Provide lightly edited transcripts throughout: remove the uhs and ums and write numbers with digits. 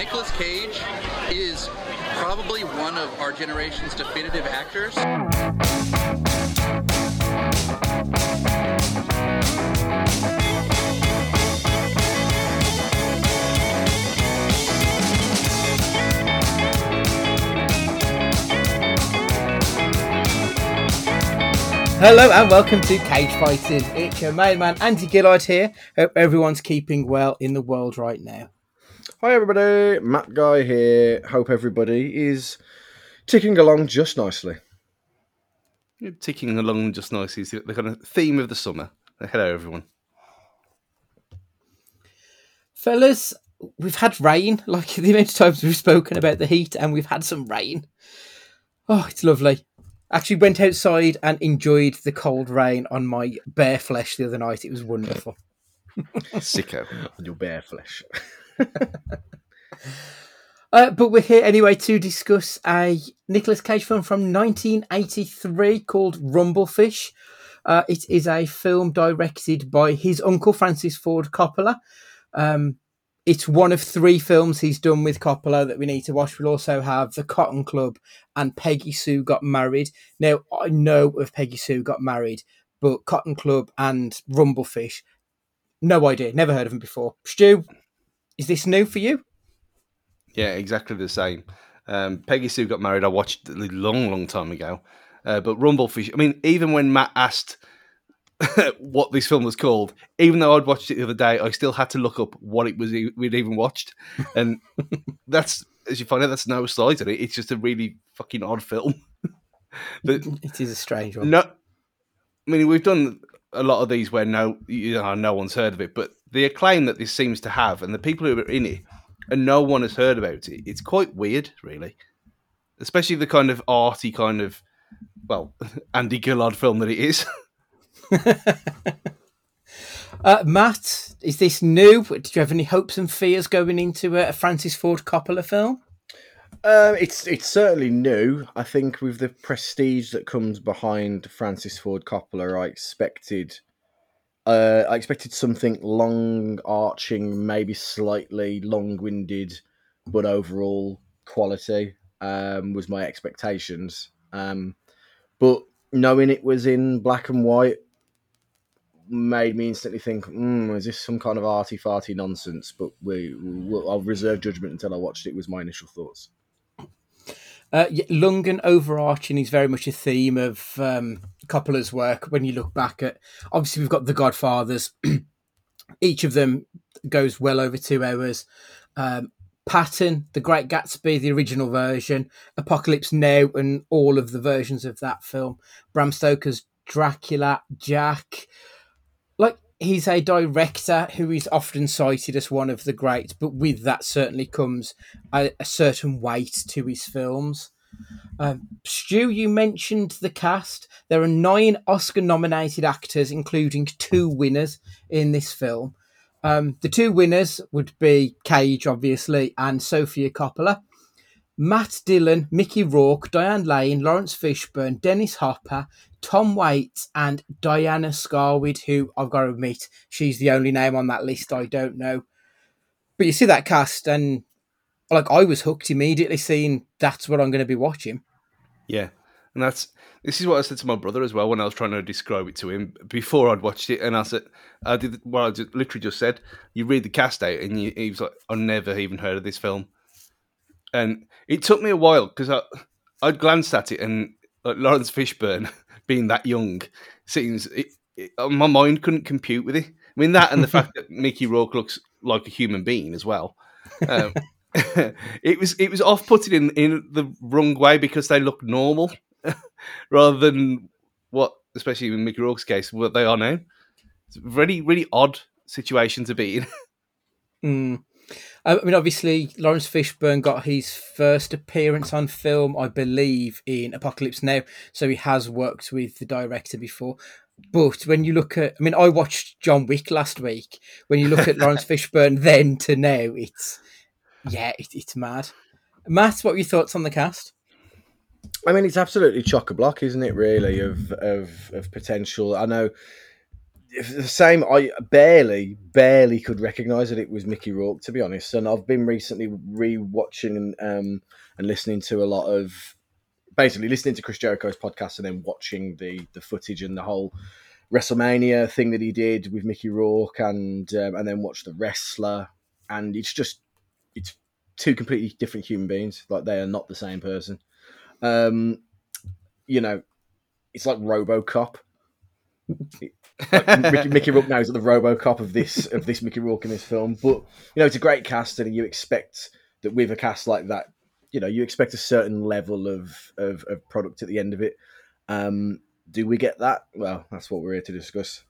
Nicolas Cage is probably one of our generation's definitive actors. Hello and welcome to Cage Fighters. It's your main man Andy Gillard here. Hope everyone's keeping well in the world right now. Hi everybody, Matt Guy here. Hope everybody is ticking along just nicely. Ticking along just nicely is the kind of theme of the summer. Hello everyone. Fellas, we've had rain. Like the amount of times we've spoken about the heat and we've had some rain. Oh, it's lovely. Actually went outside and enjoyed the cold rain on my bare flesh the other night. It was wonderful. Sicko on your bare flesh. But we're here anyway to discuss a Nicolas Cage film from 1983 called Rumblefish. It is a film directed by his uncle, Francis Ford Coppola. It's one of three films he's done with Coppola that we need to watch. We'll also have The Cotton Club and Peggy Sue Got Married. Now, I know of Peggy Sue Got Married, but Cotton Club and Rumblefish, no idea. Never heard of them before. Stu, is this new for you? Yeah, exactly the same. Peggy Sue Got Married I watched a long time ago. But Rumblefish, I mean, even when Matt asked what this film was called, even though I'd watched it the other day, I still had to look up what it was we'd even watched. And that's, as you find out, that's no slight at it. It's just a really fucking odd film. But it is a strange one. No, I mean, we've done a lot of these where no one's heard of it, but the acclaim that this seems to have and the people who are in it and no one has heard about it, it's quite weird, really. Especially the kind of arty kind of, well, Andy Gillard film that it is. Matt, is this new? Did you have any hopes and fears going into a Francis Ford Coppola film? It's certainly new. I think with the prestige that comes behind Francis Ford Coppola, I expected something long arching, maybe slightly long winded, but overall quality was my expectations. But knowing it was in black and white made me instantly think, is this some kind of arty-farty nonsense? But I'll reserve judgment until I watched it, was my initial thoughts. Lung and overarching is very much a theme of Coppola's work. When you look back at, obviously we've got The Godfathers. Each of them goes well over 2 hours. Patton, The Great Gatsby, the original version, Apocalypse Now and all of the versions of that film, Bram Stoker's Dracula, Jack. Like, he's a director who is often cited as one of the greats, but with that certainly comes a certain weight to his films. Stu, you mentioned the cast. There are 9 Oscar-nominated actors, including 2 winners in this film. The 2 winners would be Cage, obviously, and Sofia Coppola. Matt Dillon, Mickey Rourke, Diane Lane, Lawrence Fishburne, Dennis Hopper, Tom Waits, and Diana Scarwid, who I've got to admit, she's the only name on that list I don't know. But you see that cast, and like I was hooked immediately, seeing that's what I'm going to be watching. Yeah, and this is what I said to my brother as well when I was trying to describe it to him before I'd watched it, and I said, I did what I literally just said. You read the cast out, and he was like, I never even heard of this film. And it took me a while because I'd glanced at it, and like, Lawrence Fishburne being that young seems my mind couldn't compute with it. I mean, that and the fact that Mickey Rourke looks like a human being as well. It was off-putting in the wrong way because they look normal rather than what, especially in Mickey Rourke's case, what they are now. It's a really, really odd situation to be in. I mean, obviously, Lawrence Fishburne got his first appearance on film, I believe, in Apocalypse Now, so he has worked with the director before. But when you look at... I mean, I watched John Wick last week. When you look at Lawrence Fishburne then to now, it's mad. Matt, what were your thoughts on the cast? I mean, it's absolutely chock-a-block, isn't it, really, of potential. I know... the same. I barely could recognise that it was Mickey Rourke, to be honest. And I've been recently re-watching and listening to a lot of, basically listening to Chris Jericho's podcast and then watching the footage and the whole WrestleMania thing that he did with Mickey Rourke, and then watch The Wrestler. And it's just, it's two completely different human beings. Like, they are not the same person. You know, it's like RoboCop. Like, Mickey Rourke knows that the RoboCop of this Mickey Rourke in this film. But, you know, it's a great cast, and you expect that with a cast like that, you know, you expect a certain level of product at the end of it. Do we get that? Well, that's what we're here to discuss.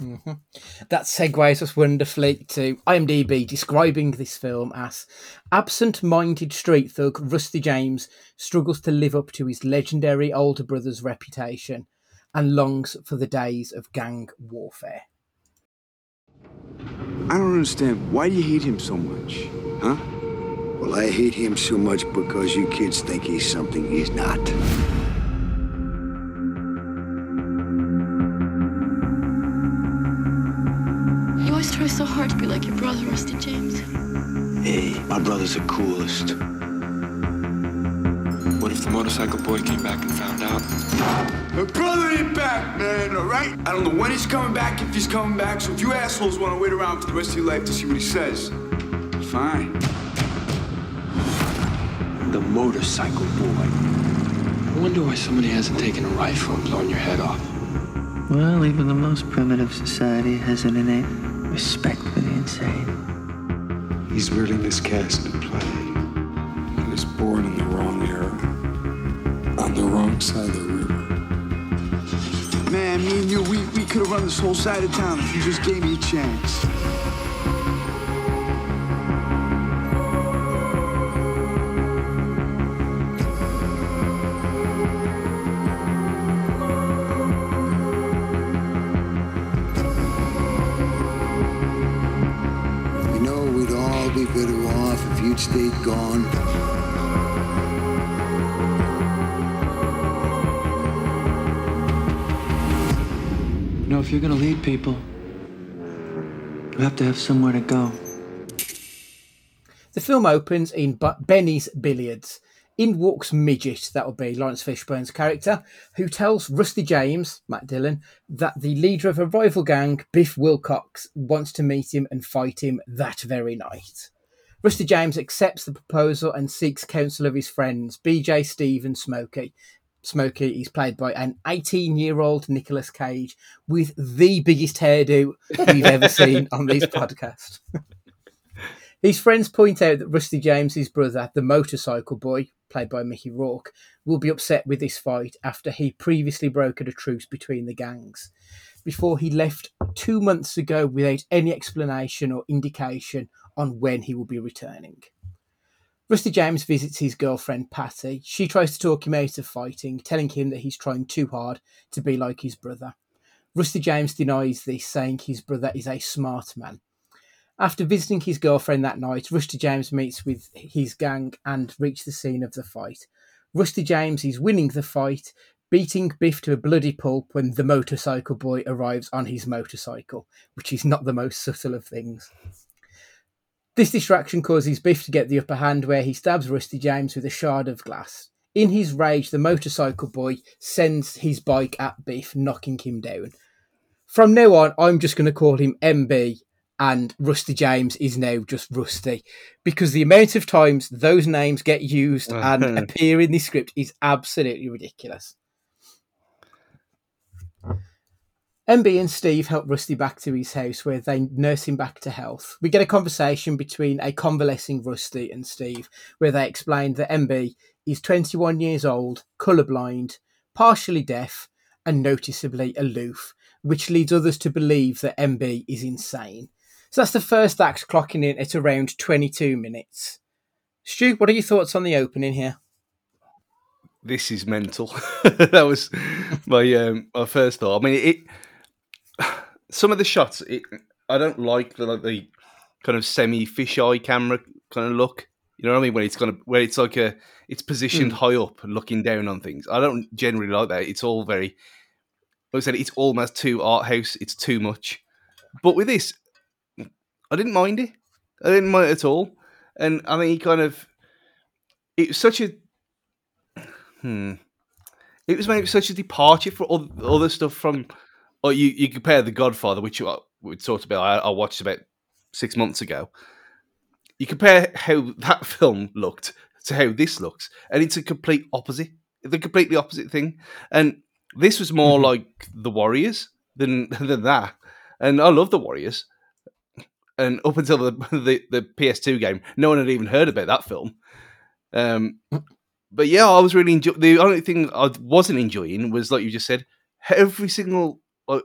Mm-hmm. That segues us wonderfully to IMDb describing this film as absent-minded street thug Rusty James struggles to live up to his legendary older brother's reputation and longs for the days of gang warfare. I don't understand. Why do you hate him so much? Huh? Well, I hate him so much because you kids think he's something he's not. You always try so hard to be like your brother, Rusty James. Hey, my brother's the coolest. What if the motorcycle boy came back and found out? My brother ain't back, man, all right? I don't know when he's coming back, if he's coming back, so if you assholes want to wait around for the rest of your life to see what he says, fine. The motorcycle boy. I wonder why somebody hasn't taken a rifle and blown your head off. Well, even the most primitive society has an innate respect for the insane. He's really miscast and played. He was born in the wrong era, on the wrong side of the river. Man, me and you, we could have run this whole side of town if you just gave me a chance. Stayed gone. You know, if you're gonna lead people, you have to have somewhere to go. The film opens in Benny's Billiards. In walks Midget, that will be Lawrence Fishburne's character, who tells Rusty James, Matt Dillon, that the leader of a rival gang, Biff Wilcox, wants to meet him and fight him that very night. Rusty James accepts the proposal and seeks counsel of his friends, BJ, Steve and Smokey. Smokey is played by an 18-year-old Nicolas Cage with the biggest hairdo we've ever seen on this podcast. His friends point out that Rusty James's brother, the motorcycle boy, played by Mickey Rourke, will be upset with this fight after he previously brokered a truce between the gangs. Before he left 2 months ago without any explanation or indication on when he will be returning. Rusty James visits his girlfriend, Patty. She tries to talk him out of fighting, telling him that he's trying too hard to be like his brother. Rusty James denies this, saying his brother is a smart man. After visiting his girlfriend that night, Rusty James meets with his gang and reaches the scene of the fight. Rusty James is winning the fight, beating Biff to a bloody pulp when the motorcycle boy arrives on his motorcycle, which is not the most subtle of things. This distraction causes Biff to get the upper hand where he stabs Rusty James with a shard of glass. In his rage, the motorcycle boy sends his bike at Biff, knocking him down. From now on, I'm just going to call him MB, and Rusty James is now just Rusty, because the amount of times those names get used and appear in this script is absolutely ridiculous. MB and Steve help Rusty back to his house where they nurse him back to health. We get a conversation between a convalescing Rusty and Steve where they explain that MB is 21 years old, colourblind, partially deaf and noticeably aloof, which leads others to believe that MB is insane. So that's the first act, clocking in at around 22 minutes. Stu, what are your thoughts on the opening here? This is mental. That was my first thought. I mean, some of the shots, I don't like the kind of semi fisheye camera kind of look. You know what I mean? When it's kind of where it's like it's positioned high up and looking down on things. I don't generally like that. It's all very like I said, it's almost too art house. It's too much. But with this, I didn't mind it. I didn't mind it at all. And I think he kind of... It was such a... It was maybe such a departure for other stuff from... Or you compare The Godfather, which we talked about, I watched about 6 months ago. You compare how that film looked to how this looks, and it's a complete opposite. The completely opposite thing. And this was more like The Warriors than that. And I love The Warriors. And up until the PS2 game, no one had even heard about that film. But yeah, I was really enjoying... The only thing I wasn't enjoying was, like you just said, every 2 or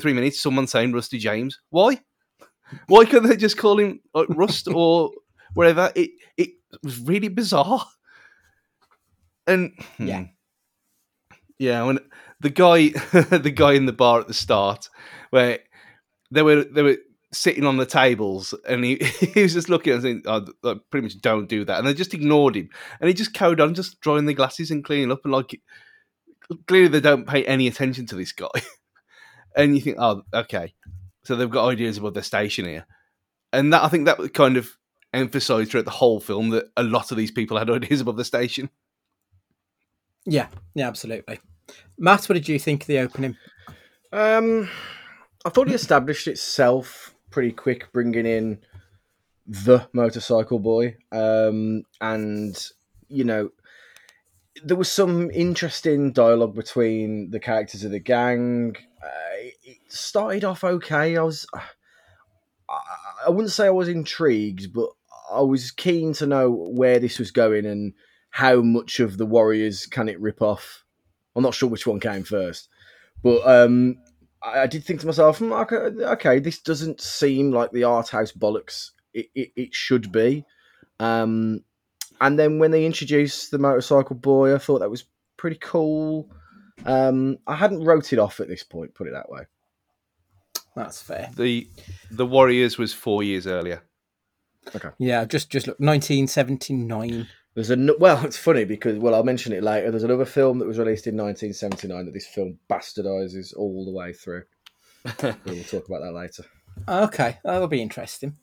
3 minutes, someone saying Rusty James. Why? Why couldn't they just call him like Rust or whatever? It was really bizarre. And yeah, when the guy in the bar at the start, where they were sitting on the tables, and he was just looking and saying, "Oh, pretty much don't do that," and they just ignored him, and he just carried on, just drawing the glasses and cleaning up, and like. Clearly, they don't pay any attention to this guy. And you think, oh, okay. So they've got ideas about their station here. And that I think that would kind of emphasise throughout the whole film that a lot of these people had ideas about the station. Yeah, absolutely. Matt, what did you think of the opening? I thought it established itself pretty quick, bringing in the motorcycle boy. And, you know... There was some interesting dialogue between the characters of the gang. It started off okay. I wouldn't say I was intrigued, but I was keen to know where this was going and how much of the Warriors can it rip off. I'm not sure which one came first, but I did think to myself, okay, this doesn't seem like the art house bollocks it should be. And then when they introduced the motorcycle boy, I thought that was pretty cool. I hadn't wrote it off at this point, put it that way. That's fair. The Warriors was 4 years earlier. Okay. Yeah, just look, 1979. It's funny because I'll mention it later. There's another film that was released in 1979 that this film bastardizes all the way through. We'll talk about that later. Okay, that'll be interesting.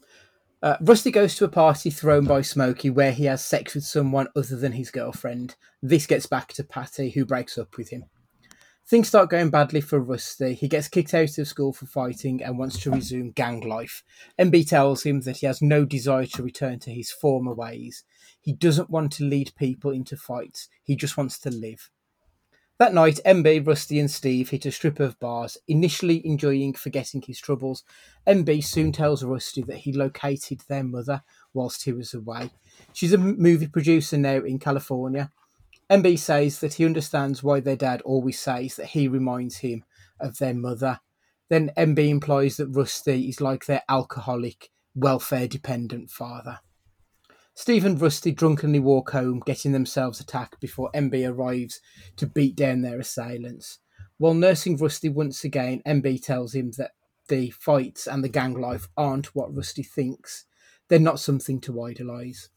Rusty goes to a party thrown by Smokey where he has sex with someone other than his girlfriend. This gets back to Patty, who breaks up with him. Things start going badly for Rusty. He gets kicked out of school for fighting and wants to resume gang life. MB tells him that he has no desire to return to his former ways. He doesn't want to lead people into fights. He just wants to live. That night, MB, Rusty and Steve hit a strip of bars, initially enjoying forgetting his troubles. MB soon tells Rusty that he located their mother whilst he was away. She's a movie producer now in California. MB says that he understands why their dad always says that he reminds him of their mother. Then MB implies that Rusty is like their alcoholic, welfare-dependent father. Steve and Rusty drunkenly walk home, getting themselves attacked before MB arrives to beat down their assailants. While nursing Rusty once again, MB tells him that the fights and the gang life aren't what Rusty thinks. They're not something to idolise.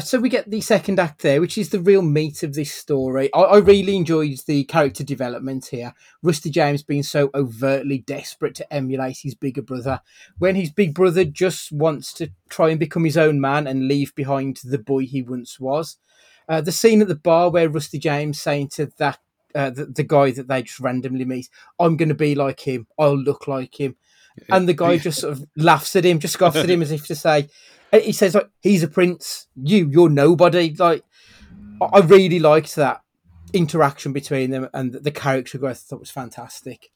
So we get the second act there, which is the real meat of this story. I really enjoyed the character development here. Rusty James being so overtly desperate to emulate his bigger brother, when his big brother just wants to try and become his own man and leave behind the boy he once was. The scene at the bar where Rusty James saying to that the guy that they just randomly meet, "I'm going to be like him, I'll look like him." And the guy just sort of laughs at him, just scoffs at him as if to say... He says, like, he's a prince, you're nobody. Like, I really liked that interaction between them and the character growth. I thought was fantastic.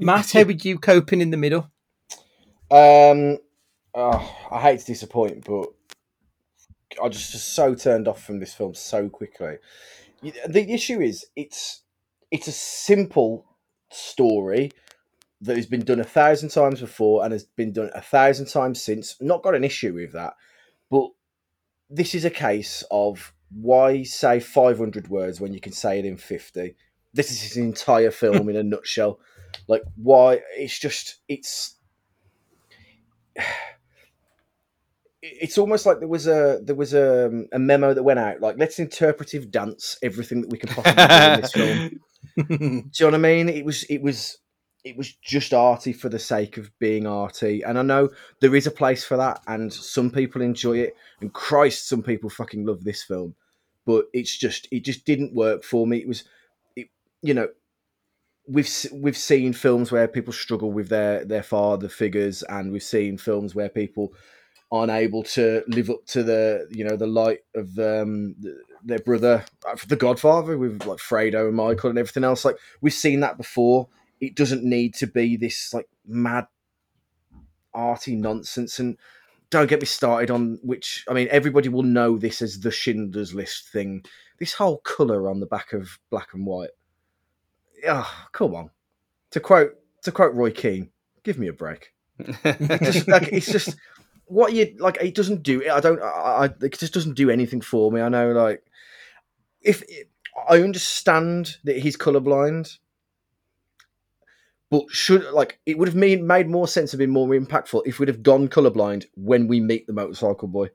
Matt, how were you coping in the middle? I hate to disappoint, but I just so turned off from this film so quickly. The issue is, it's a simple story that has been done 1,000 times before and has been done 1,000 times since. Not got an issue with that, but this is a case of why say 500 words when you can say it in 50. This is his entire film in a nutshell. Like, why? It's almost like there was a memo that went out, like, let's interpretive dance everything that we can possibly do in this film. Do you know what I mean? It was just arty for the sake of being arty. And I know there is a place for that, and some people enjoy it. And Christ, some people fucking love this film. But it just didn't work for me. We've seen films where people struggle with their father figures, and we've seen films where people aren't able to live up to the light of their brother, The Godfather, with like Fredo and Michael and everything else. Like, we've seen that before. It doesn't need to be this like mad arty nonsense. And don't get me started on everybody will know this as the Schindler's List thing. This whole colour on the back of black and white. Oh, come on. To quote Roy Keane, give me a break. It just doesn't do anything for me. I know, like, I understand that he's colourblind, but it would have made more sense and been more impactful if we'd have gone colourblind when we meet the motorcycle boy.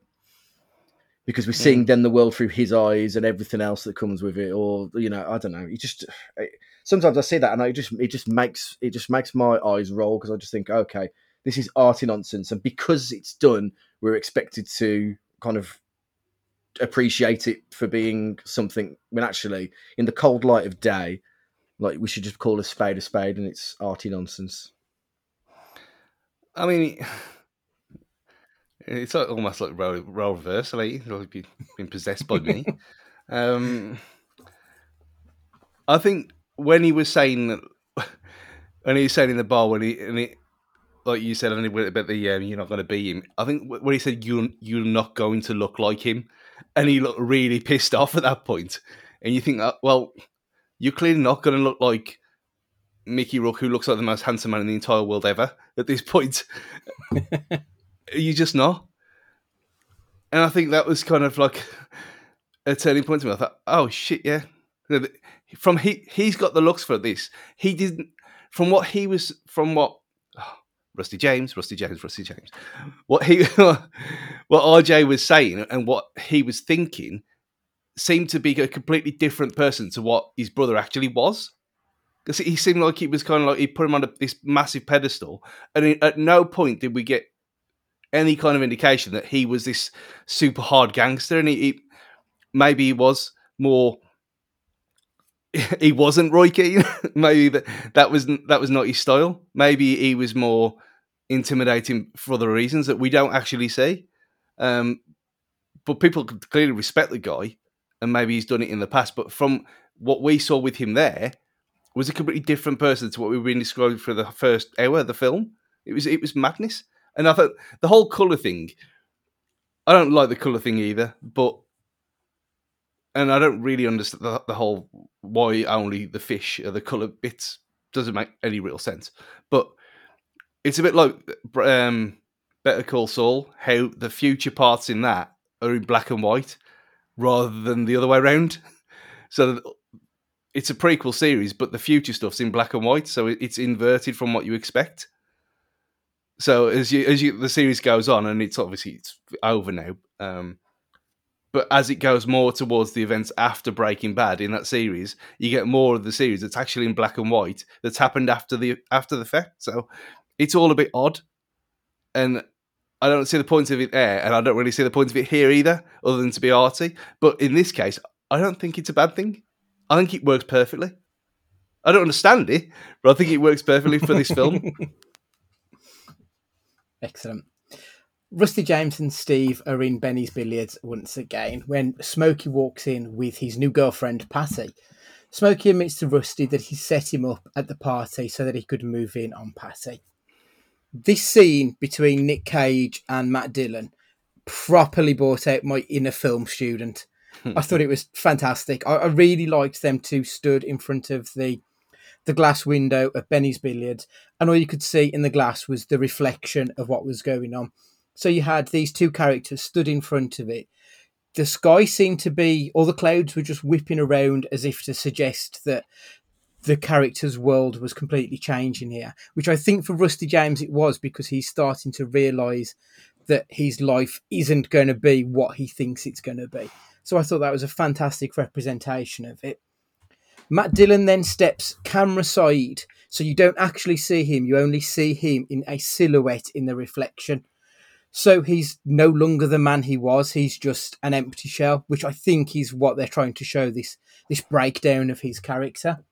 Because we're seeing then the world through his eyes and everything else that comes with it, or I don't know. Sometimes I see that and it just makes my eyes roll, because I just think, okay, this is arty nonsense, and because it's done, we're expected to kind of appreciate it for being something. When actually, in the cold light of day, like, we should just call a spade, and it's arty nonsense. I mean. It's almost like role reversal. He's already been possessed by me. I think when he was saying in the bar, like you said, about the you're not going to be him. I think when he said you're not going to look like him, and he looked really pissed off at that point. And you think, well, you're clearly not going to look like Mickey Rourke, who looks like the most handsome man in the entire world ever at this point. You're just not. And I think that was kind of like a turning point to me. I thought, oh shit, yeah. From he's got the looks for this. He didn't. Rusty James. What RJ was saying and what he was thinking seemed to be a completely different person to what his brother actually was. Because he seemed like he was kind of like he put him on this massive pedestal, and at no point did we get any kind of indication that he was this super hard gangster, and he wasn't Roy Keane. Maybe that was not his style. Maybe he was more intimidating for other reasons that we don't actually see. But people clearly respect the guy, and maybe he's done it in the past. But from what we saw with him, there was a completely different person to what we were being described for the first hour of the film. It was madness. And I thought the whole colour thing, I don't like the colour thing either, and I don't really understand the whole why only the fish are the colour bits. Doesn't make any real sense. But it's a bit like Better Call Saul, how the future parts in that are in black and white rather than the other way around. So it's a prequel series, but the future stuff's in black and white, so it's inverted from what you expect. So as the series goes on, and it's obviously over now, but as it goes more towards the events after Breaking Bad in that series, you get more of the series that's actually in black and white that's happened after the fact. So it's all a bit odd, and I don't see the point of it there, and I don't really see the point of it here either, other than to be arty. But in this case, I don't think it's a bad thing. I think it works perfectly. I don't understand it, but I think it works perfectly for this film. Excellent. Rusty James and Steve are in Benny's Billiards once again when Smokey walks in with his new girlfriend, Patty. Smokey admits to Rusty that he set him up at the party so that he could move in on Patty. This scene between Nick Cage and Matt Dillon properly brought out my inner film student. I thought it was fantastic. I really liked them two stood in front of the glass window of Benny's Billiards, and all you could see in the glass was the reflection of what was going on. So you had these two characters stood in front of it. The sky seemed to be, all the clouds were just whipping around as if to suggest that the character's world was completely changing here, which I think for Rusty James it was, because he's starting to realise that his life isn't going to be what he thinks it's going to be. So I thought that was a fantastic representation of it. Matt Dillon then steps camera side, so you don't actually see him. You only see him in a silhouette in the reflection. So he's no longer the man he was. He's just an empty shell, which I think is what they're trying to show, this breakdown of his character.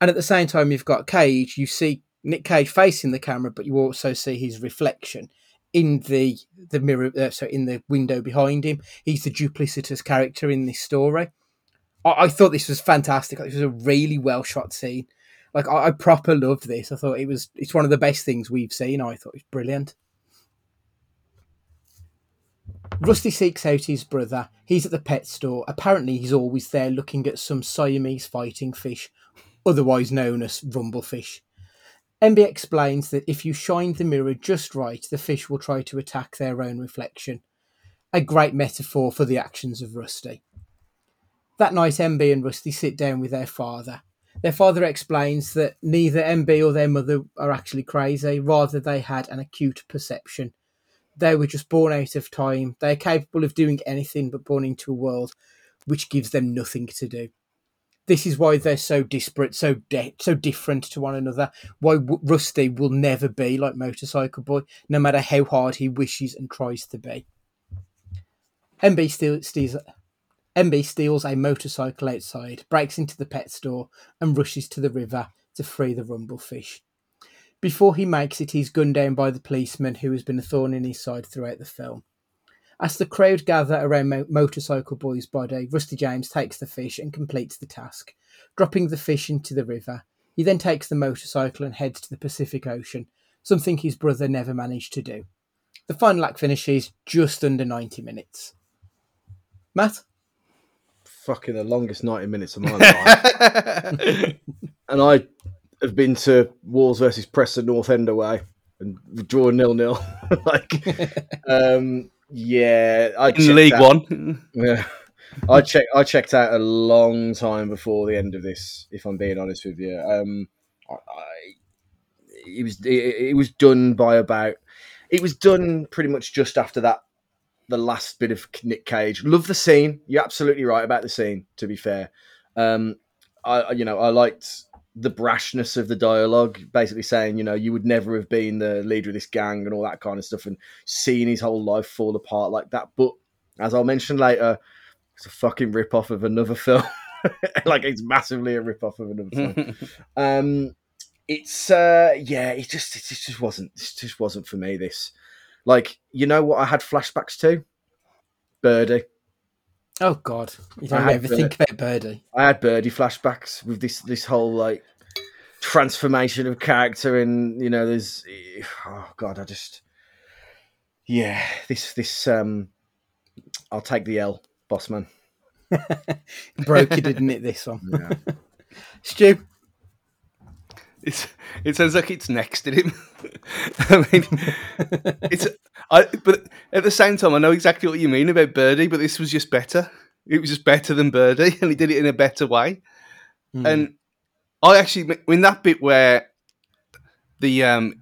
And at the same time, you've got Cage. You see Nick Cage facing the camera, but you also see his reflection in the mirror, so in the window behind him. He's the duplicitous character in this story. I thought this was fantastic. It was a really well shot scene. Like I proper loved this. I thought it's one of the best things we've seen. I thought it was brilliant. Rusty seeks out his brother. He's at the pet store. Apparently he's always there looking at some Siamese fighting fish, otherwise known as Rumblefish. MB explains that if you shine the mirror just right, the fish will try to attack their own reflection. A great metaphor for the actions of Rusty. That night, MB and Rusty sit down with their father. Their father explains that neither MB or their mother are actually crazy. Rather, they had an acute perception. They were just born out of time. They're capable of doing anything but born into a world which gives them nothing to do. This is why they're so disparate, so different to one another. Why Rusty will never be like Motorcycle Boy, no matter how hard he wishes and tries to be. MB steals a motorcycle outside, breaks into the pet store and rushes to the river to free the Rumblefish. Before he makes it, he's gunned down by the policeman who has been a thorn in his side throughout the film. As the crowd gather around Motorcycle Boy's body, Rusty James takes the fish and completes the task, dropping the fish into the river. He then takes the motorcycle and heads to the Pacific Ocean, something his brother never managed to do. The final act finishes just under 90 minutes. Matt? Fucking the longest 90 minutes of my life. And I have been to Wolves versus Preston North End away and draw 0-0. Yeah, I in League One. Yeah, I checked out a long time before the end of this, if I'm being honest with you. It was done pretty much just after that. The last bit of Nick Cage. Love the scene. You're absolutely right about the scene, to be fair. I liked the brashness of the dialogue, basically saying, you know, you would never have been the leader of this gang and all that kind of stuff, and seeing his whole life fall apart like that. But as I'll mention later, it's a fucking rip-off of another film. It's massively a rip-off of another film. It just wasn't for me, this. You know what I had flashbacks to? Birdie. Oh, God. You don't ever think about Birdie. I had Birdie flashbacks with this whole, transformation of character. And, you know, there's... Oh, God, I just... Yeah, this I'll take the L, boss man. Broke you, didn't it, this one? Yeah. Stu? It sounds like it's next to him. I mean, but at the same time, I know exactly what you mean about Birdie, but this was just better. It was just better than Birdie, and he did it in a better way. Mm. And I actually, in that bit where they're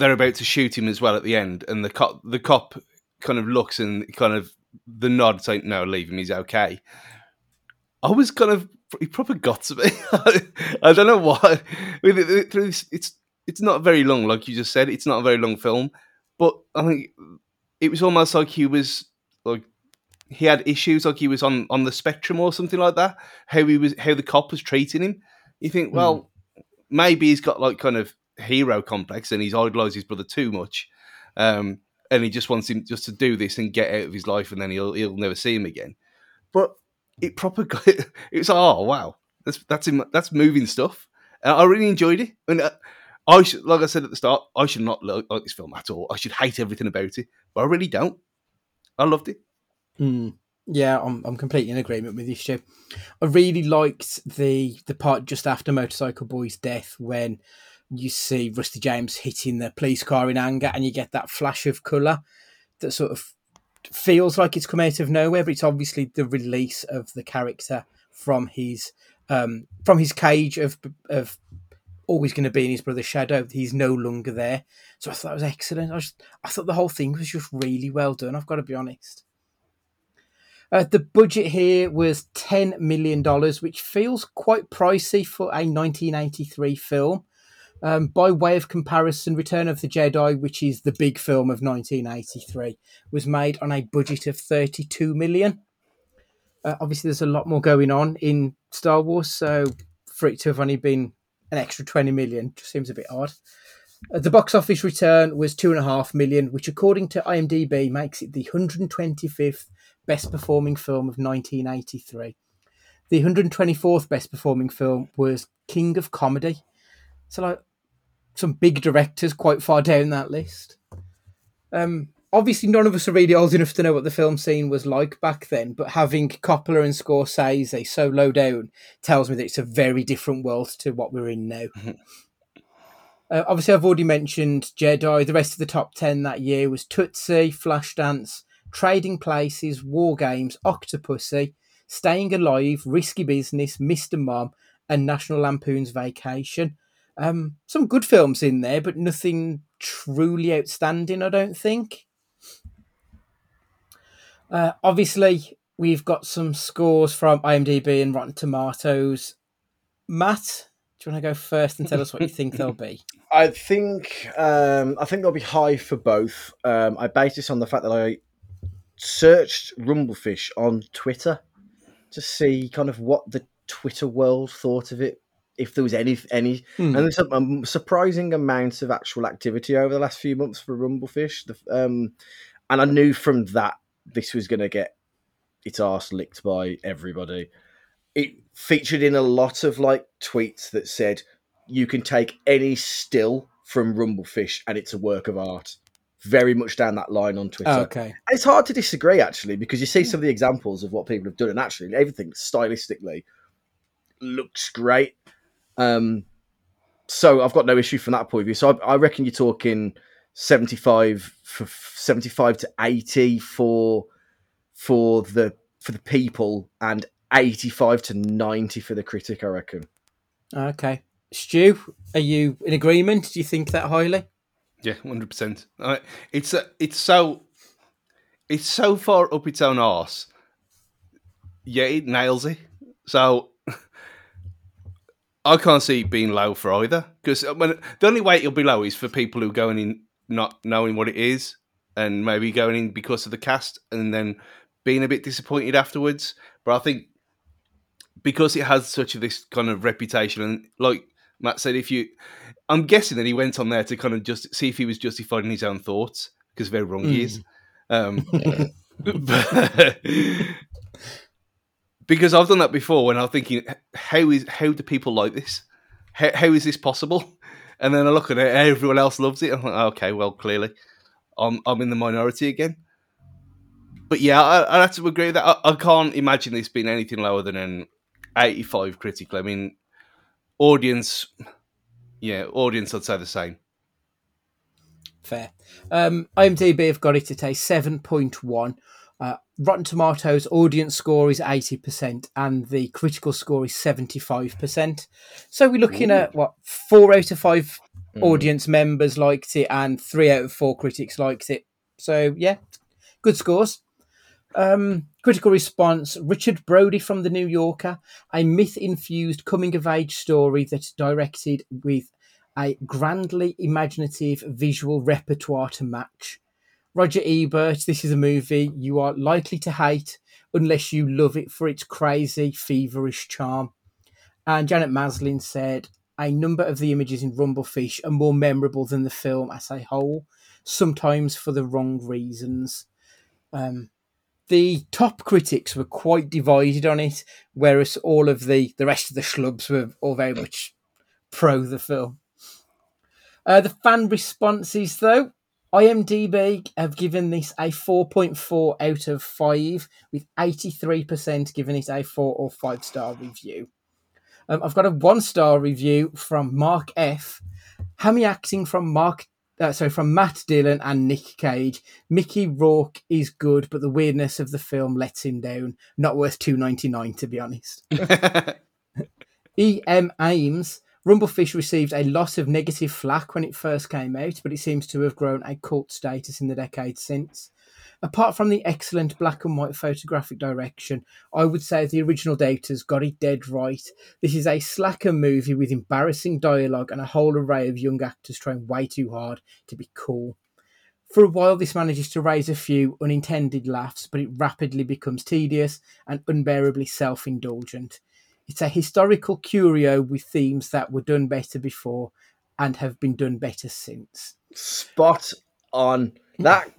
about to shoot him as well at the end, and the cop kind of looks and kind of the nod saying, "No, leave him. He's okay." I was kind of. He probably got to me. I don't know why. It's not very long, like you just said. It's not a very long film, but I think it was almost like he was he had issues, like he was on the spectrum or something like that. How the cop was treating him. You think, well, maybe he's got kind of hero complex and he's idolized his brother too much, and he just wants him just to do this and get out of his life, and then he'll never see him again. But it proper got it. It's like, oh wow, that's moving stuff. And I really enjoyed it. And I should, like I said at the start, I should not like this film at all. I should hate everything about it, but I really don't. I loved it. Mm. Yeah, I'm completely in agreement with you, Stu. I really liked the part just after Motorcycle Boy's death when you see Rusty James hitting the police car in anger, and you get that flash of colour that sort of feels like it's come out of nowhere, but it's obviously the release of the character from his cage of always going to be in his brother's shadow. He's no longer there. So I thought that was excellent. I thought the whole thing was just really well done. I've got to be honest. The budget here was $10 million, which feels quite pricey for a 1983 film. By way of comparison, Return of the Jedi, which is the big film of 1983, was made on a budget of $32 million. Obviously, there's a lot more going on in Star Wars, so for it to have only been an extra $20 million just seems a bit odd. The box office return was $2.5 million, which, according to IMDb, makes it the 125th best-performing film of 1983. The 124th best-performing film was King of Comedy. So, like, some big directors quite far down that list. Obviously, none of us are really old enough to know what the film scene was like back then, but having Coppola and Scorsese so low down tells me that it's a very different world to what we're in now. Obviously, I've already mentioned Jedi. The rest of the top 10 that year was Tootsie, Flashdance, Trading Places, War Games, Octopussy, Staying Alive, Risky Business, Mr. Mom, and National Lampoon's Vacation. Some good films in there, but nothing truly outstanding, I don't think. Obviously, we've got some scores from IMDb and Rotten Tomatoes. Matt, do you want to go first and tell us what you think they'll be? I think they'll be high for both. I base this on the fact that I searched Rumblefish on Twitter to see kind of what the Twitter world thought of it, if there was any. And there's a surprising amount of actual activity over the last few months for Rumblefish. And I knew from that this was going to get its arse licked by everybody. It featured in a lot of like tweets that said, you can take any still from Rumblefish and it's a work of art. Very much down that line on Twitter. Oh, okay. And it's hard to disagree, actually, because you see some of the examples of what people have done, and actually everything stylistically looks great. So I've got no issue from that point of view. So I reckon you're talking 75 to 80 for the people, and 85 to 90 for the critic, I reckon. Okay. Stu, are you in agreement? Do you think that highly? Yeah, 100%. It's so far up its own arse. Yeah, it nails it. So I can't see it being low for either, because the only way it'll be low is for people who are going in not knowing what it is and maybe going in because of the cast and then being a bit disappointed afterwards. But I think because it has such of this kind of reputation, and like Matt said, I'm guessing that he went on there to kind of just see if he was justified in his own thoughts, because very wrong he is. Because I've done that before when I'm thinking, how do people like this? How is this possible? And then I look at it, everyone else loves it. I'm like, okay, well, clearly I'm in the minority again. But yeah, I have to agree with that. I can't imagine this being anything lower than an 85 critically. I mean, audience, I'd say the same. Fair. IMDb have got it at a 7.1. Rotten Tomatoes audience score is 80% and the critical score is 75%. So we're looking at, what, 4 out of 5 audience members liked it and 3 out of 4 critics liked it. So, yeah, good scores. Critical response, Richard Brody from The New Yorker, a myth-infused coming-of-age story that's directed with a grandly imaginative visual repertoire to match. Roger Ebert, this is a movie you are likely to hate unless you love it for its crazy, feverish charm. And Janet Maslin said, a number of the images in Rumblefish are more memorable than the film as a whole, sometimes for the wrong reasons. The top critics were quite divided on it, whereas all of the rest of the schlubs were all very much pro the film. The fan responses, though, IMDb have given this a 4.4 out of 5, with 83% giving it a 4 or 5-star review. I've got a 1-star review from Mark F. Hammy acting from Matt Dillon and Nick Cage. Mickey Rourke is good, but the weirdness of the film lets him down. Not worth $2.99, to be honest. E.M. Ames. Rumblefish received a lot of negative flack when it first came out, but it seems to have grown a cult status in the decade since. Apart from the excellent black and white photographic direction, I would say the original daters got it dead right. This is a slacker movie with embarrassing dialogue and a whole array of young actors trying way too hard to be cool. For a while, this manages to raise a few unintended laughs, but it rapidly becomes tedious and unbearably self-indulgent. It's a historical curio with themes that were done better before and have been done better since. Spot on. That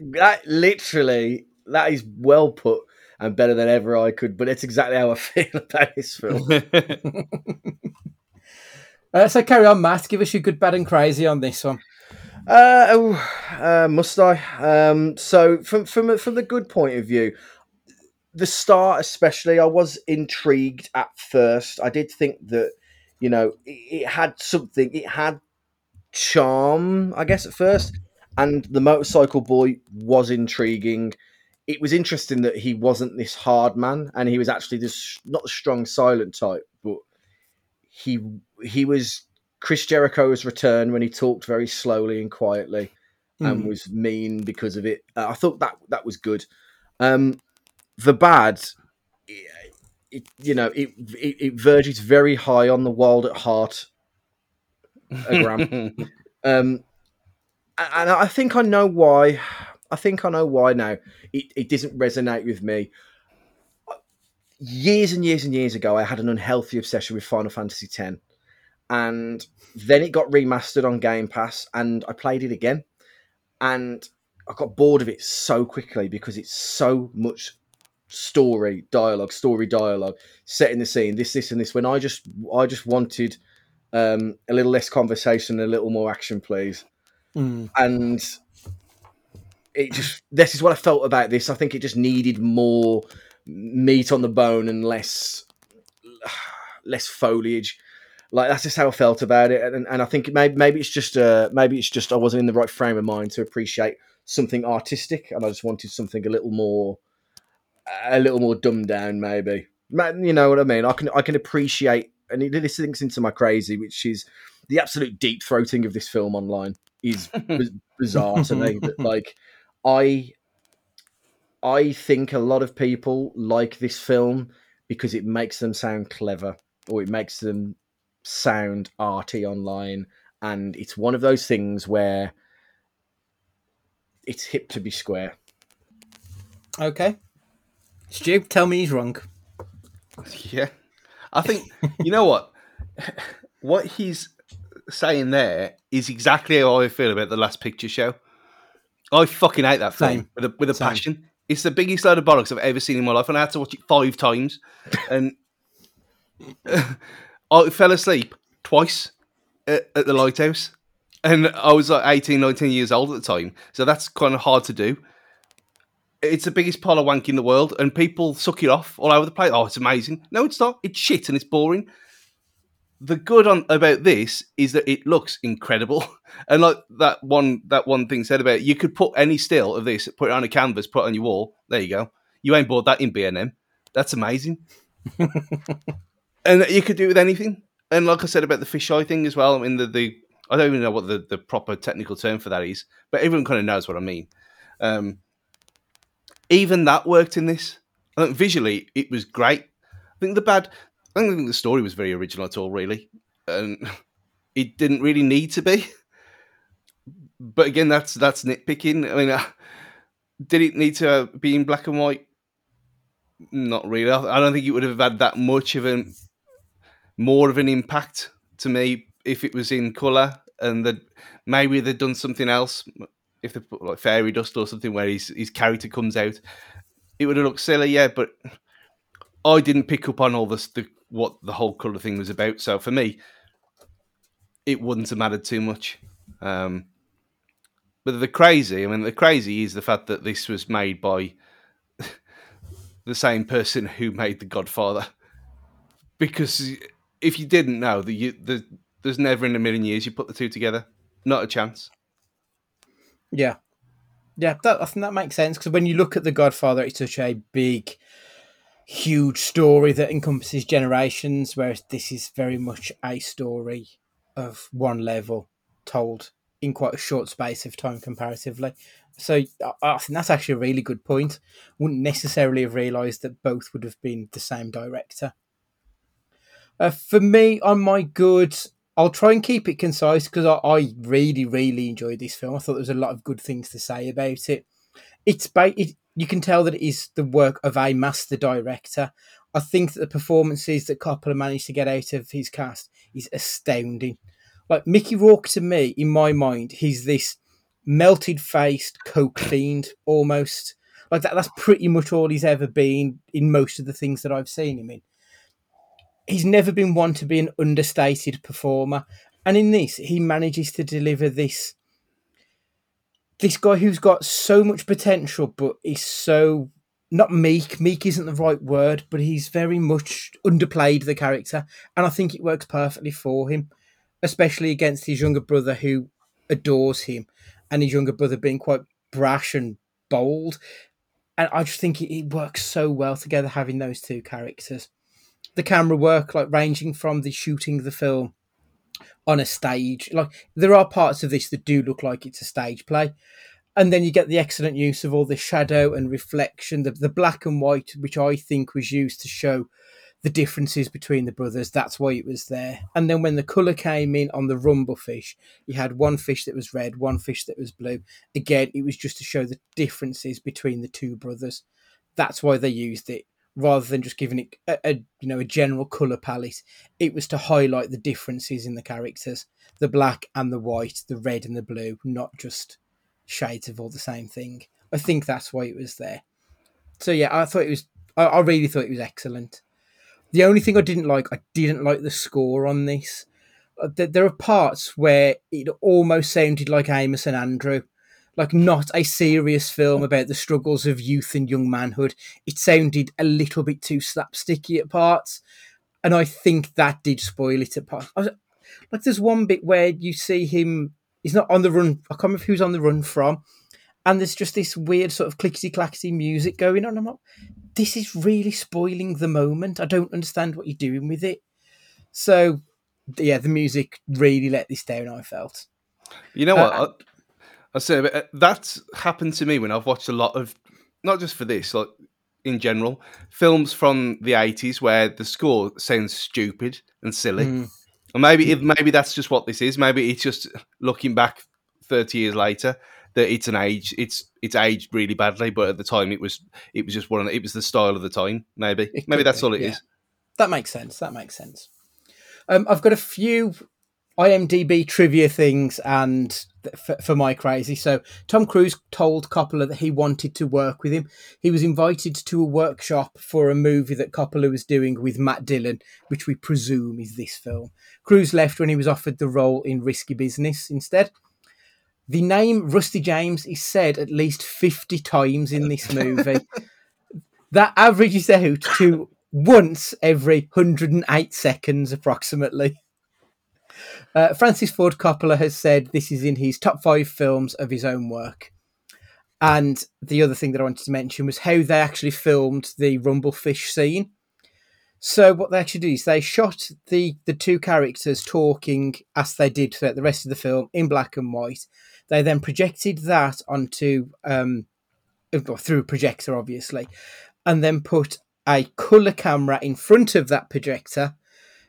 is well put and better than ever I could, but it's exactly how I feel about this film. So carry on, Matt. Give us your good, bad and crazy on this one. Must I? So from the good point of view, the start especially, I was intrigued at first. I did think that, you know, it had something. It had charm, I guess, at first. And the motorcycle boy was intriguing. It was interesting that he wasn't this hard man, and he was actually this not the strong, silent type, but he was. Chris Jericho's return when he talked very slowly and quietly and was mean because of it. I thought that was good. The bad, it verges very high on the wild at heart. And I think I know why. I think I know why now. It doesn't resonate with me. Years and years and years ago, I had an unhealthy obsession with Final Fantasy X. And then it got remastered on Game Pass, and I played it again. And I got bored of it so quickly because it's so much story, dialogue, setting the scene, this, and this. When I just wanted a little less conversation, a little more action, please. And this is what I felt about this. I think it just needed more meat on the bone and less foliage. Like, that's just how I felt about it, and I think maybe it's just I wasn't in the right frame of mind to appreciate something artistic, and I just wanted something a little more dumbed down, maybe. You know what I mean? I can appreciate, and this links into my crazy, which is the absolute deep throating of this film online is bizarre to me. But like, I think a lot of people like this film because it makes them sound clever, or it makes them sound arty online, and it's one of those things where it's hip to be square. Okay, Stu, tell me he's wrong. Yeah, I think you know what he's saying there is exactly how I feel about The Last Picture Show. I fucking hate that film with a passion. It's the biggest load of bollocks I've ever seen in my life, and I had to watch it 5 times, and. I fell asleep twice at the Lighthouse, and I was like 18, 19 years old at the time, so that's kind of hard to do. It's the biggest pile of wank in the world, and people suck it off all over the place. Oh, it's amazing. No, it's not. It's shit, and it's boring. The good about this is that it looks incredible, and like that one thing said about it, you could put any still of this, put it on a canvas, put it on your wall. There you go. You ain't bought that in B&M. That's amazing. And you could do it with anything. And like I said about the fisheye thing as well, I mean, I don't even know what the proper technical term for that is, but everyone kind of knows what I mean. Even that worked in this. I think visually, it was great. I don't think the story was very original at all, really. And it didn't really need to be. But again, that's nitpicking. I mean, did it need to be in black and white? Not really. I don't think it would have had that much of more of an impact to me if it was in colour, and that maybe they'd done something else. If they put like fairy dust or something where his character comes out, it would have looked silly, yeah. But I didn't pick up on all this, what the whole colour thing was about. So for me, it wouldn't have mattered too much. But the crazy is the fact that this was made by the same person who made The Godfather. Because if you didn't know, there's never in a million years you put the two together. Not a chance. Yeah. Yeah, I think that makes sense. Because when you look at The Godfather, it's such a big, huge story that encompasses generations, whereas this is very much a story of one level told in quite a short space of time comparatively. So I think that's actually a really good point. Wouldn't necessarily have realised that both would have been the same director. For me, on my good, I'll try and keep it concise because I really, really enjoyed this film. I thought there was a lot of good things to say about it. You can tell that it is the work of a master director. I think that the performances that Coppola managed to get out of his cast is astounding. Like Mickey Rourke, to me, in my mind, he's this melted-faced coke fiend almost. Like that's pretty much all he's ever been in most of the things that I've seen him in. He's never been one to be an understated performer. And in this, he manages to deliver this guy who's got so much potential, but is so not meek. Meek isn't the right word, but he's very much underplayed the character. And I think it works perfectly for him, especially against his younger brother who adores him, and his younger brother being quite brash and bold. And I just think it works so well together, having those two characters. The camera work, like ranging from the shooting the film on a stage. Like there are parts of this that do look like it's a stage play. And then you get the excellent use of all the shadow and reflection, the black and white, which I think was used to show the differences between the brothers. That's why it was there. And then when the colour came in on the Rumblefish, you had one fish that was red, one fish that was blue. Again, it was just to show the differences between the two brothers. That's why they used it. Rather than just giving it a general colour palette, it was to highlight the differences in the characters, the black and the white, the red and the blue, not just shades of all the same thing. I think that's why it was there. So yeah, I really thought it was excellent. The only thing I didn't like the score on this. There are parts where it almost sounded like Amos and Andrew. Like not a serious film about the struggles of youth and young manhood. It sounded a little bit too slapsticky at parts. And I think that did spoil it at parts. Like there's one bit where you see him, he's not on the run. I can't remember who's on the run from. And there's just this weird sort of clickety-clackety music going on. I'm like, this is really spoiling the moment. I don't understand what you're doing with it. So yeah, the music really let this down, I felt. You know what? I say that's happened to me when I've watched a lot of, not just for this, like in general, films from the 80s where the score sounds stupid and silly. Mm. And maybe that's just what this is. Maybe it's just looking back 30 years later that it's aged really badly. But at the time, it was just it was the style of the time. Maybe that's all it is. That makes sense. I've got a few IMDb trivia things and for my crazy. So Tom Cruise told Coppola that he wanted to work with him. He was invited to a workshop for a movie that Coppola was doing with Matt Dillon, which we presume is this film. Cruise left when he was offered the role in Risky Business instead. The name Rusty James is said at least 50 times in this movie. That averages out to once every 108 seconds approximately. Francis Ford Coppola has said this is in his top 5 films of his own work. And the other thing that I wanted to mention was how they actually filmed the Rumblefish scene. So what they actually did is they shot the two characters talking as they did throughout the rest of the film in black and white. They then projected that onto through a projector, obviously, and then put a colour camera in front of that projector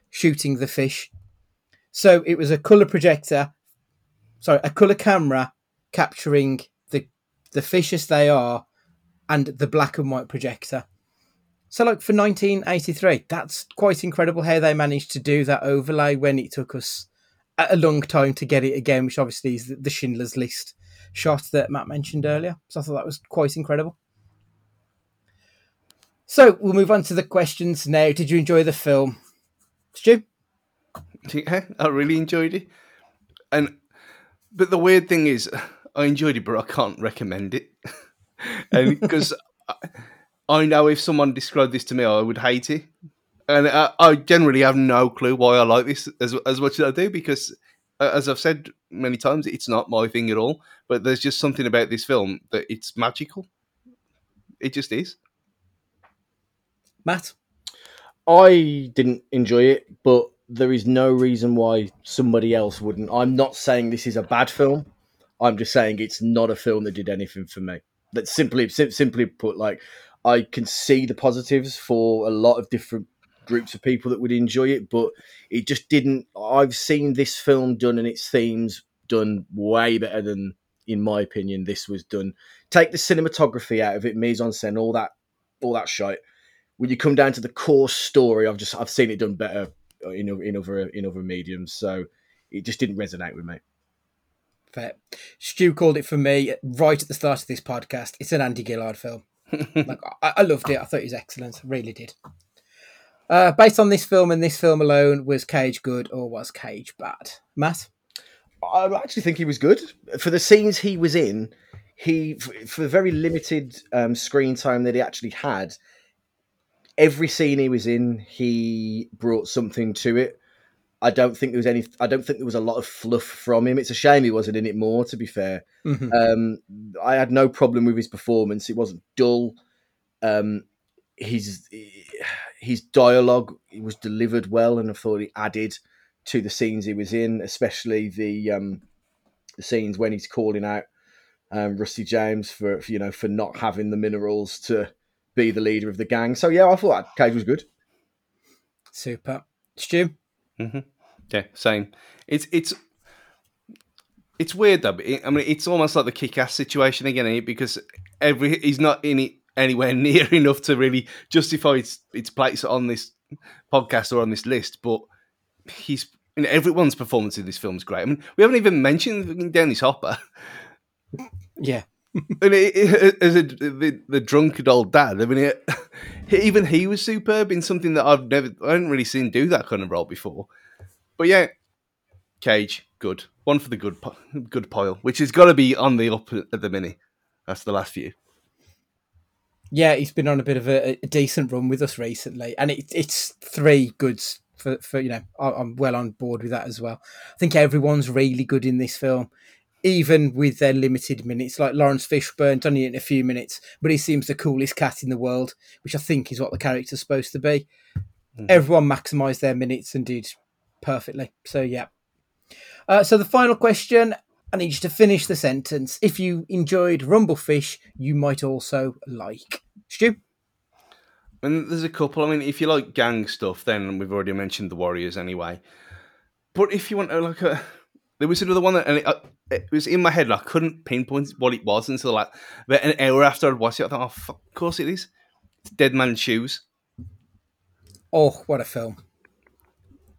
shooting the fish. So it was a colour camera capturing the fish as they are and the black and white projector. So like for 1983, that's quite incredible how they managed to do that overlay when it took us a long time to get it again, which obviously is the Schindler's List shot that Matt mentioned earlier. So I thought that was quite incredible. So we'll move on to the questions now. Did you enjoy the film? Stu? Yeah, I really enjoyed it. But the weird thing is, I enjoyed it, but I can't recommend it. And because I know if someone described this to me, I would hate it. And I generally have no clue why I like this as much as I do, because as I've said many times, it's not my thing at all. But there's just something about this film that it's magical. It just is. Matt? I didn't enjoy it, but there is no reason why somebody else wouldn't. I'm not saying this is a bad film. I'm just saying it's not a film that did anything for me. That's simply put, like, I can see the positives for a lot of different groups of people that would enjoy it, but it just didn't. I've seen this film done and its themes done way better than, in my opinion, this was done. Take the cinematography out of it, mise-en-scène, all that shite. When you come down to the core story, I've seen it done better in other mediums. So it just didn't resonate with me. Fair. Stu called it for me right at the start of this podcast. It's an Andy Gillard film. Like, I loved it. I thought it was excellent. I really did. Based on this film and this film alone, was Cage good or was Cage bad? Matt? I actually think he was good. For the scenes he was in, for the very limited screen time that he actually had, every scene he was in, he brought something to it. I don't think there was a lot of fluff from him. It's a shame he wasn't in it more, to be fair. Mm-hmm. I had no problem with his performance. It wasn't dull. His dialogue was delivered well, and I thought he added to the scenes he was in, especially the scenes when he's calling out Rusty James for not having the minerals to be the leader of the gang. So yeah, I thought Cage was good. Super. Stu? Mm-hmm. Yeah, same. It's weird though. It's almost like the Kick-Ass situation again, because he's not in it anywhere near enough to really justify its place on this podcast or on this list. But everyone's performance in this film is great. We haven't even mentioned Dennis Hopper. Yeah. And the drunkard old dad, even he was superb in something that I hadn't really seen do that kind of role before. But yeah, Cage, good. One for the good pile, which has got to be on the up at the minute. That's the last few. Yeah, he's been on a bit of a decent run with us recently, and it's three goods for I'm well on board with that as well. I think everyone's really good in this film. Even with their limited minutes, like Lawrence Fishburne's only in a few minutes, but he seems the coolest cat in the world, which I think is what the character's supposed to be. Mm-hmm. Everyone maximised their minutes and did perfectly. So, yeah. So the final question, I need you to finish the sentence. If you enjoyed Rumblefish, you might also like. Stu? And there's a couple. If you like gang stuff, then we've already mentioned The Warriors anyway. But if you want to, there was another one that... it was in my head, and I couldn't pinpoint what it was until about an hour after I'd watched it. I thought, oh, fuck, of course it is. It's Dead Man's Shoes. Oh, what a film.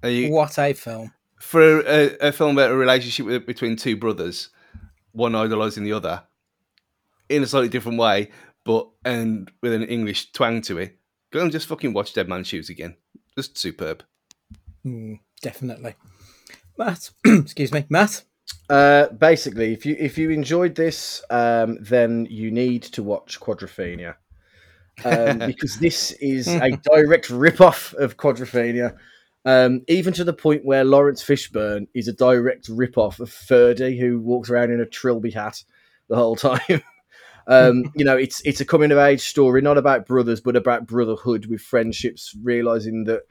What a film. For a film about a relationship between two brothers, one idolising the other, in a slightly different way, and with an English twang to it. Go and just fucking watch Dead Man's Shoes again. Just superb. Definitely. Matt. Excuse me. Matt? Basically, if you enjoyed this, then you need to watch Quadrophenia, because this is a direct rip-off of Quadrophenia, even to the point where Lawrence Fishburne is a direct rip-off of Ferdy, who walks around in a trilby hat the whole time. It's a coming-of-age story, not about brothers, but about brotherhood with friendships, realising that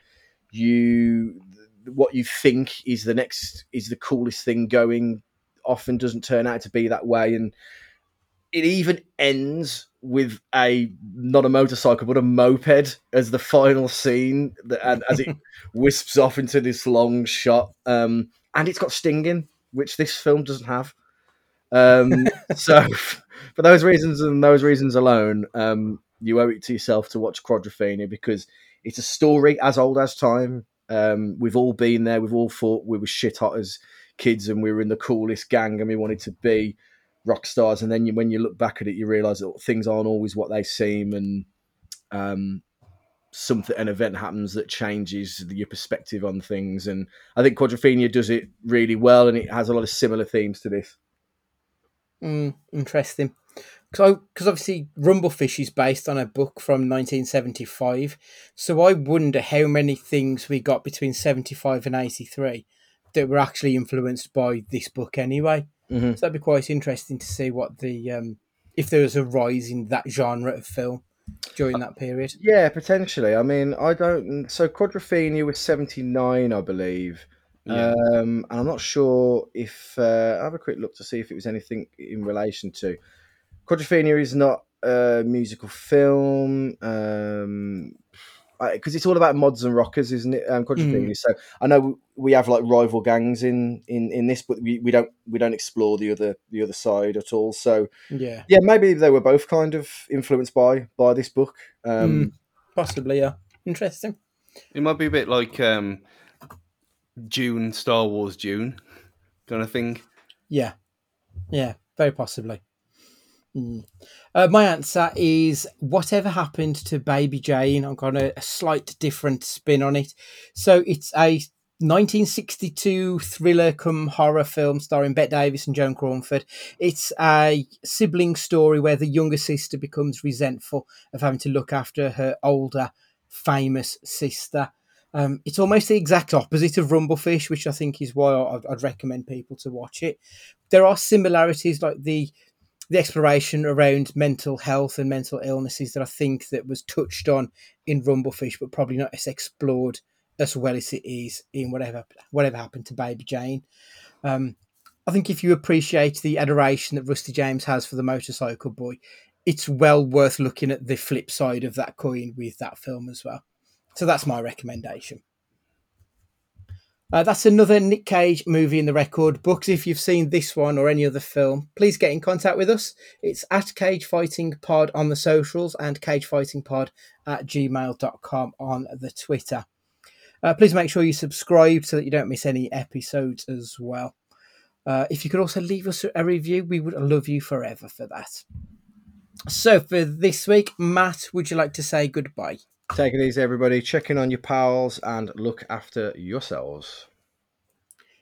what you think is the coolest thing going often doesn't turn out to be that way. And it even ends with not a motorcycle, but a moped as the final scene, and as it wisps off into this long shot. And it's got stinging, which this film doesn't have. So for those reasons and those reasons alone, you owe it to yourself to watch Quadrophenia, because it's a story as old as time. We've all been there. We've all thought we were shit hot as kids and we were in the coolest gang and we wanted to be rock stars. And then when you look back at it, you realise that things aren't always what they seem, and an event happens that changes your perspective on things. And I think Quadrophenia does it really well, and it has a lot of similar themes to this. Interesting. Because obviously Rumblefish is based on a book from 1975, so I wonder how many things we got between 75 and 83 that were actually influenced by this book anyway. Mm-hmm. So that'd be quite interesting to see what if there was a rise in that genre of film during that period. Yeah, potentially. So Quadrophenia was 79, I believe. Yeah. And I'm not sure if I'll have a quick look to see if it was anything in relation to. Quadrophenia is not a musical film. Because it's all about mods and rockers, isn't it? Quadrophenia. So I know we have like rival gangs in this, but we don't explore the other side at all. So yeah, maybe they were both kind of influenced by this book. Possibly, yeah. Interesting. It might be a bit like Star Wars Dune kind of thing. Yeah, very possibly. My answer is Whatever Happened to Baby Jane. I've got a slight different spin on it. So it's a 1962 thriller cum horror film starring Bette Davis and Joan Crawford. It's a sibling story where the younger sister becomes resentful of having to look after her older, famous sister. It's almost the exact opposite of Rumblefish, which I think is why I'd recommend people to watch it. There are similarities, like the exploration around mental health and mental illnesses that I think that was touched on in Rumblefish, but probably not as explored as well as it is in Whatever Happened to Baby Jane. I think if you appreciate the adoration that Rusty James has for the motorcycle boy, it's well worth looking at the flip side of that coin with that film as well. So that's my recommendation. That's another Nick Cage movie in the record books. If you've seen this one or any other film, please get in contact with us. It's at Cage Fighting Pod on the socials and cagefightingpod@gmail.com on the Twitter. Please make sure you subscribe so that you don't miss any episodes as well. If you could also leave us a review, we would love you forever for that. So for this week, Matt, would you like to say goodbye? Take it easy, everybody. Check in on your pals and look after yourselves.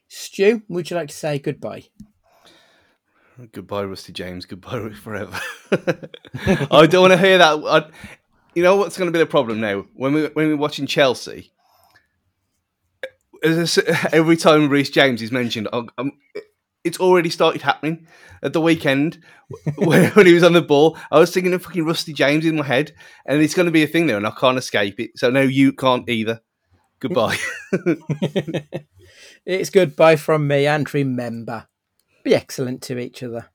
Stu, would you like to say goodbye? Goodbye, Rusty James. Goodbye forever. I don't want to hear that. You know what's going to be the problem now? When we're watching Chelsea, every time Reece James is mentioned, it's already started happening. At the weekend, when he was on the ball, I was thinking of fucking Rusty James in my head, and it's going to be a thing there, and I can't escape it. So no, you can't either. Goodbye. It's goodbye from me, and remember, be excellent to each other.